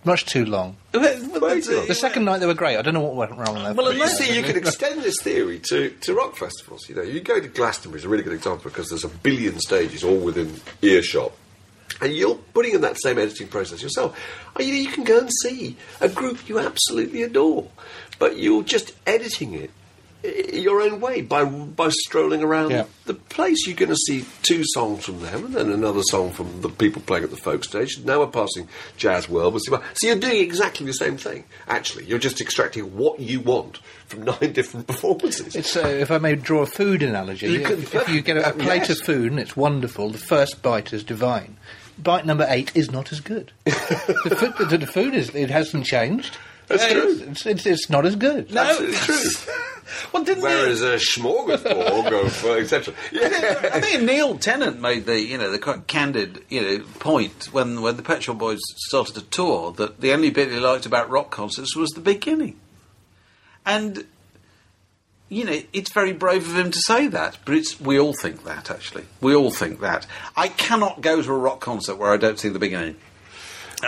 much too long. The second night they were great. I don't know what went wrong there. Well, unless you can extend this theory to rock festivals. You know, you go to Glastonbury is a really good example because there's a billion stages all within earshot. And you're putting in that same editing process yourself. You can go and see a group you absolutely adore, but you're just editing it your own way by strolling around the place. You're going to see two songs from them and then another song from the people playing at the folk stage. Now we're passing Jazz World. So you're doing exactly the same thing, actually. You're just extracting what you want from 9 different performances. It's, if I may draw a food analogy, if you get a plate of food and it's wonderful, the first bite is divine. Bite number 8 is not as good. The food hasn't changed. That's true. It's not as good. No, it's true. Well, whereas a smorgasbord, etc. Yeah. I think Neil Tennant made the quite candid point when the Pet Shop Boys started a tour that the only bit they liked about rock concerts was the beginning, and it's very brave of him to say that, but we all think that actually. We all think that. I cannot go to a rock concert where I don't see the beginning.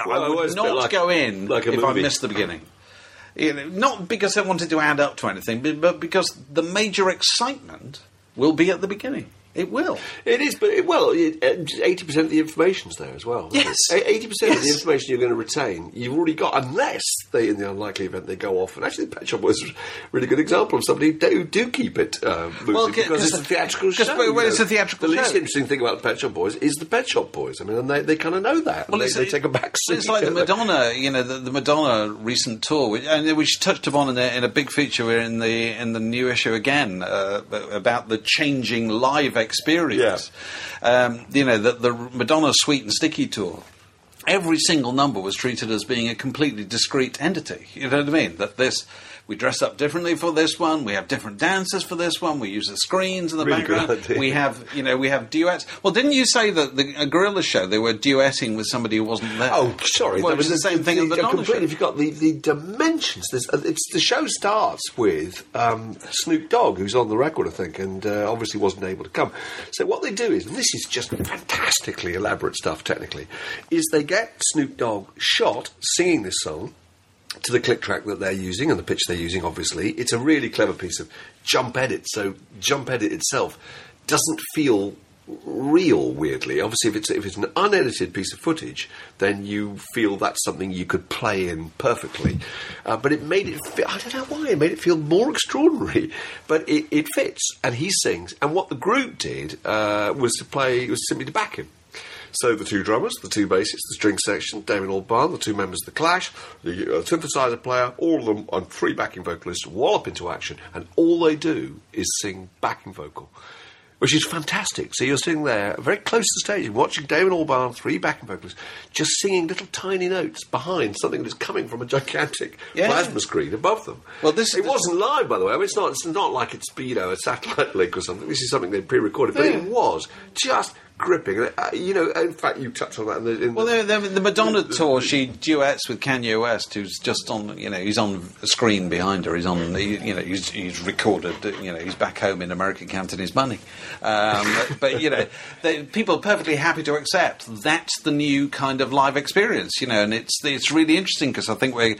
Well, I would not go in if I missed the beginning. Not because I wanted to add up to anything, but because the major excitement will be at the beginning. It will. It is, but 80% of the information's there as well. Yes. 80% of the information you're going to retain, you've already got, unless in the unlikely event, they go off. And actually, the Pet Shop was a really good example of somebody who do keep it loosely, because it's a theatrical show. Well, it's a theatrical show. The least interesting thing about the Pet Shop Boys is the Pet Shop Boys. I mean, and they kind of know that. Well, they take a back seat. It's like the Madonna, the Madonna recent tour, which touched upon in a big feature in the new issue again, about the changing live experience. Yeah. The Madonna Sweet and Sticky tour, every single number was treated as being a completely discrete entity. You know what I mean? That we dress up differently for this one, we have different dancers for this one, we use the screens in the background, we have duets. Well, didn't you say that a Gorilla show, they were duetting with somebody who wasn't there? Oh, sorry. Well, that was the same thing as the Madonna completely show. Completely forgot the dimensions. The show starts with Snoop Dogg, who's on the record, I think, and obviously wasn't able to come. So what they do is, and this is just fantastically elaborate stuff technically, is they get Snoop Dogg shot singing this song, to the click track that they're using and the pitch they're using, obviously. It's a really clever piece of jump edit, so jump edit itself doesn't feel real, weirdly. Obviously, if it's an unedited piece of footage, then you feel that's something you could play in perfectly. But it made it fit. I don't know why. It made it feel more extraordinary. But it fits, and he sings. And what the group did was simply to back him. So the 2 drummers, the 2 bassists, the string section, Damon Albarn, the 2 members of The Clash, the synthesizer player, all of them on 3 backing vocalists wallop into action, and all they do is sing backing vocal, which is fantastic. So you're sitting there, very close to the stage, watching Damon Albarn, 3 backing vocalists, just singing little tiny notes behind something that's coming from a gigantic plasma screen above them. Well, it wasn't live, by the way. I mean, it's not like it's a satellite link or something. This is something they pre-recorded, but it was just gripping. In fact, you touched on that the Madonna tour, she duets with Kanye West, who's just on, he's on a screen behind her, he's recorded, he's back home in America counting his money. People are perfectly happy to accept that's the new kind of live experience, and it's really interesting because I think we're,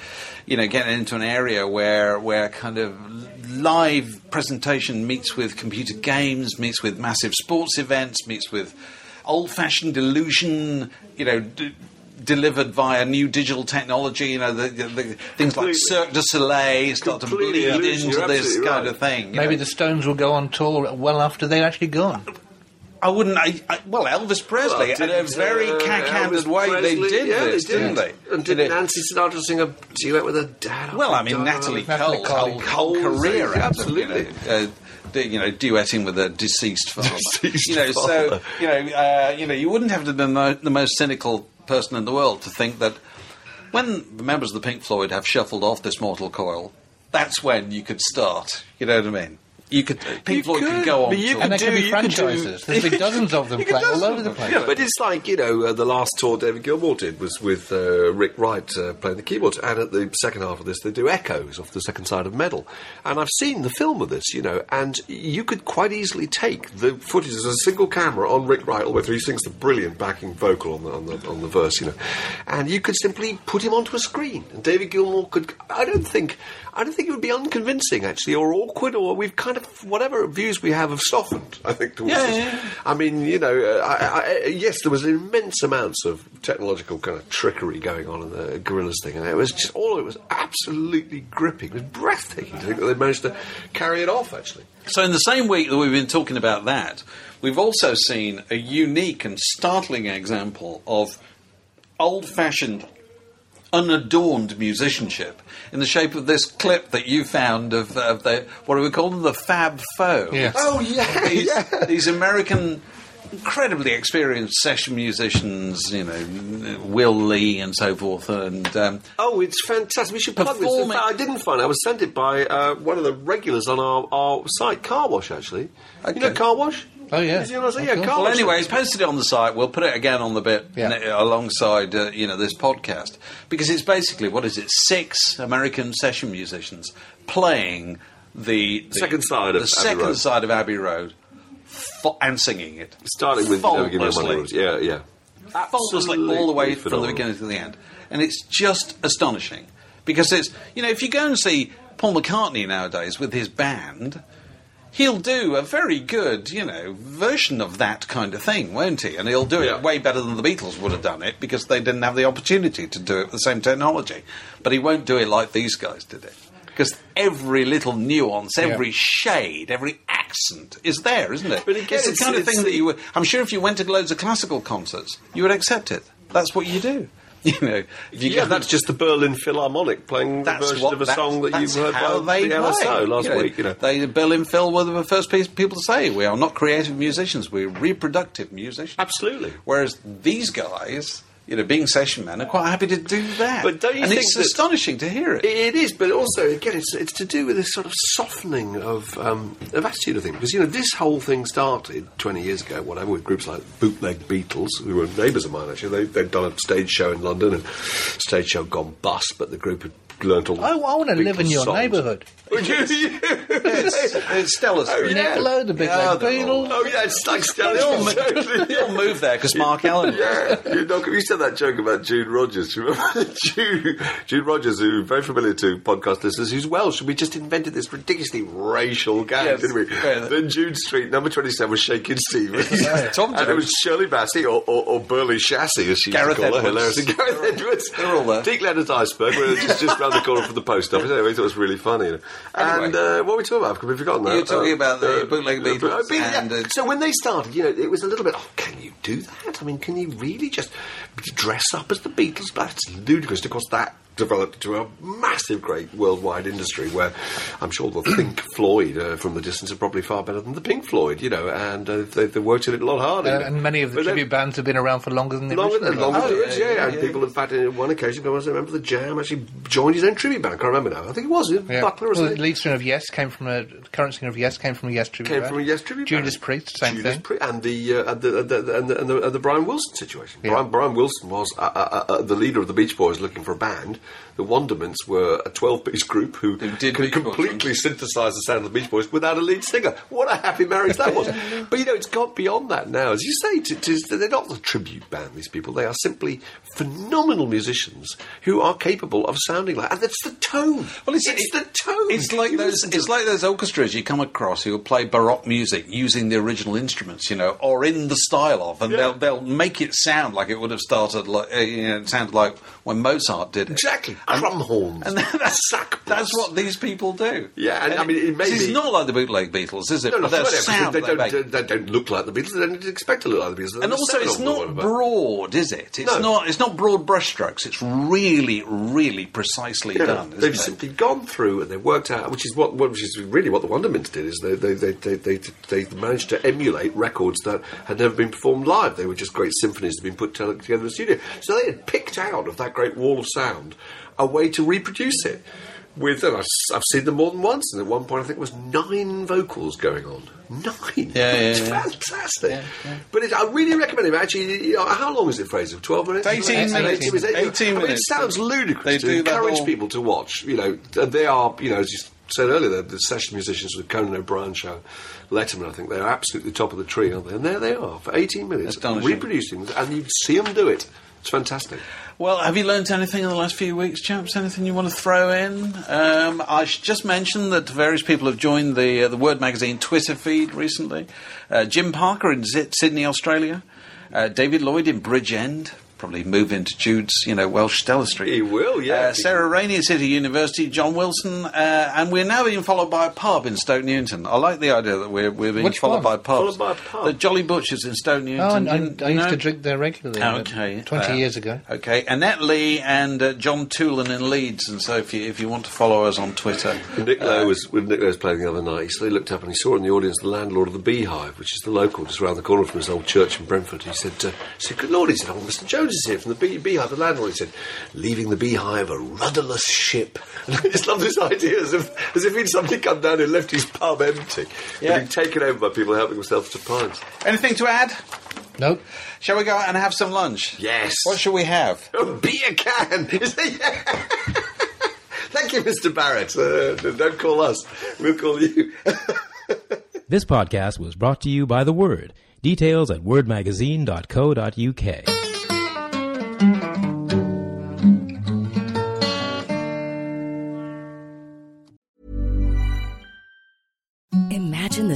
getting into an area where kind of live presentation meets with computer games, meets with massive sports events, meets with old-fashioned illusion, delivered via new digital technology, the things like Cirque du Soleil start to bleed into this kind of thing. Maybe the Stones will go on tour well after they're actually gone. I wouldn't. Elvis Presley, in a very cack-handed way, they did this, didn't they? And did Nancy Sinatra sing a duet with her dad? Well, Natalie Cole's whole career, absolutely. Duetting with a deceased father. Father. So you wouldn't have to be the most cynical person in the world to think that when the members of the Pink Floyd have shuffled off this mortal coil, that's when you could start. You know what I mean? Pink Floyd could go on tour. And there could be franchises. There's been dozens of them playing all over the place. Yeah, but it's like, the last tour David Gilmour did was with Rick Wright playing the keyboards, and at the second half of this they do echoes off the second side of Metal. And I've seen the film of this, and you could quite easily take the footage as a single camera on Rick Wright all the way through. He sings the brilliant backing vocal on the verse, and you could simply put him onto a screen. And David Gilmour could. I don't think it would be unconvincing, actually, or awkward, or we've kind of whatever views we have have softened, I think, towards this. I mean, you know, yes, there was immense amounts of technological kind of trickery going on in the Gorillaz thing, and it was just all, it was absolutely gripping. It was breathtaking to think that they managed to carry it off, actually. So in the same week that we've been talking about that, we've also seen a unique and startling example of old-fashioned, unadorned musicianship in the shape of this clip that you found of the, what do we call them, the Fab Four. Yes. Oh, yeah, these American, incredibly experienced session musicians, you know, Will Lee and so forth. And oh, it's fantastic. We should plug this. In fact, I didn't find it. I was sent it by one of the regulars on our site, Carwash, actually. Okay. You know Carwash? Oh, yeah. Well, anyway, it's posted it on the site. We'll put it again on the bit alongside, you know, this podcast. Because it's basically, what is it, 6 American session musicians playing the second side of Abbey Road and singing it. Starting with faultlessly. Faultlessly all the way phenomenal. From the beginning to the end. And it's just astonishing. Because it's, you know, if you go and see Paul McCartney nowadays with his band, he'll do a very good, you know, version of that kind of thing, won't he? And he'll do it way better than the Beatles would have done it, because they didn't have the opportunity to do it with the same technology. But he won't do it like these guys did it. Because every little nuance, every shade, every accent is there, isn't it? But again, it's the kind of thing that you would... I'm sure if you went to loads of classical concerts, you would accept it. That's what you do. You know, if you that's just the Berlin Philharmonic playing the version of a song that you've heard by the LSO last week. You know, the Berlin Phil were the first people to say, we are not creative musicians, we're reproductive musicians. Absolutely. Whereas these guys, you know, being session men, are quite happy to do that. But don't you think it's astonishing to hear it? It is, but also, again, it's to do with this sort of softening of attitude, I think. Because, you know, this whole thing started 20 years ago, whatever, with groups like Bootleg Beatles, who were neighbours of mine, actually. They'd done a stage show in London, and stage show gone bust, but the group had learnt all the Beatles songs. Oh, I want to live in your neighbourhood. Would you? It's Stella's. Oh, you never load the Bootleg Beatles. Oh, yeah, it's like Stella's. They all moved there because Mark Ellen. You said that joke about Jude Rogers. Remember Jude Rogers, who very familiar to podcast listeners, who's Welsh. We just invented this ridiculously racial gang, didn't we? Yeah. Then Jude Street, number 27, was Shakin' Steve. And it was Shirley Bassey or Burley Chassis, as she used to call her. Hilarious. And Gareth Edwards. They're all there. Dick Leonard's iceberg, where just round the corner from the post office. Anyway, it was really funny. Anyway. And what were we talking about? Because we've forgotten that. You're talking about the Bootleg Beatles. So when they started, you know, it was a little bit, oh, can you do that? I mean, can you really just dress up as the Beatles? That's ludicrous. Of course, that developed into a massive, great worldwide industry where I'm sure the Pink Floyd from the distance are probably far better than the Pink Floyd, you know, and they worked at it a lot harder. And many of the tribute bands have been around for longer than the original. And people, in fact, on one occasion, I remember the Jam actually joined his own tribute band. I can't remember now. I think it was Butler or something. The lead singer of Yes came from a Yes tribute band. Judas Priest, same thing. And the Brian Wilson situation. Yeah. Brian Wilson was the leader of the Beach Boys looking for a band. The Wonderments were a 12-piece group who could completely synthesise the sound of the Beach Boys without a lead singer. What a happy marriage that was. But, you know, it's gone beyond that now. As you say, they're not the tribute band, these people. They are simply phenomenal musicians who are capable of sounding like... And it's the tone. Well, it's the tone. It's like those orchestras you come across who play Baroque music using the original instruments, you know, or in the style of, and they'll make it sound like it would have started, like, you know, it sounded like when Mozart did it. Exactly. Crumhorns. And that's what these people do. Yeah, and I mean, it's not like the Bootleg Beatles, is it? No, they don't look like the Beatles. They don't expect to look like the Beatles. And also, it's not broad, is it? It's not broad brushstrokes. It's really, really precisely done. They've simply gone through and they've worked out, which is really what the Wonderments did. Is they managed to emulate records that had never been performed live. They were just great symphonies that had been put together in the studio. So they had picked out of that great wall of sound a way to reproduce it. With, and I've seen them more than once, and at one point I think it was 9 vocals going on. 9! Yeah, it's fantastic. Yeah, yeah. But I really recommend it. Actually, you know, how long is it, Fraser? 12 minutes? 18 minutes. I mean, it sounds ludicrous to encourage people to watch. You know, they are, you know, as you said earlier, the session musicians with Conan O'Brien show, Letterman, I think, they're absolutely top of the tree, aren't they? And there they are, for 18 minutes, reproducing, and you see them do it. It's fantastic. Well, have you learnt anything in the last few weeks, chaps? Anything you want to throw in? I should just mention that various people have joined the Word Magazine Twitter feed recently. Jim Parker in Sydney, Australia. David Lloyd in Bridgend. Probably move into Jude's, Welsh Stella Street. He will, yeah. Sarah Rainey at City University, John Wilson, and we're now being followed by a pub in Stoke Newington. I like the idea that we're being followed by pubs. Followed by a pub? The Jolly Butchers in Stoke Newington. Oh, and I used to drink there regularly. Okay. 20 years ago. Okay. Annette Lee and John Toolan in Leeds, and so if you want to follow us on Twitter. Nick Lowe was playing the other night, so he looked up and he saw in the audience the landlord of the Beehive, which is the local, just around the corner from his old church in Brentford. He said, good Lord, he said, oh, Mr. Jones is here from the Beehive. The landlord, he said, leaving the Beehive a rudderless ship. And I just love this idea, as if he'd suddenly come down and left his pub empty. Yeah. Being taken over by people helping themselves to pints. Anything to add? Nope. Shall we go out and have some lunch? Yes. What shall we have? A beer can! Thank you, Mr. Barrett. Don't call us. We'll call you. This podcast was brought to you by The Word. Details at wordmagazine.co.uk. Imagine the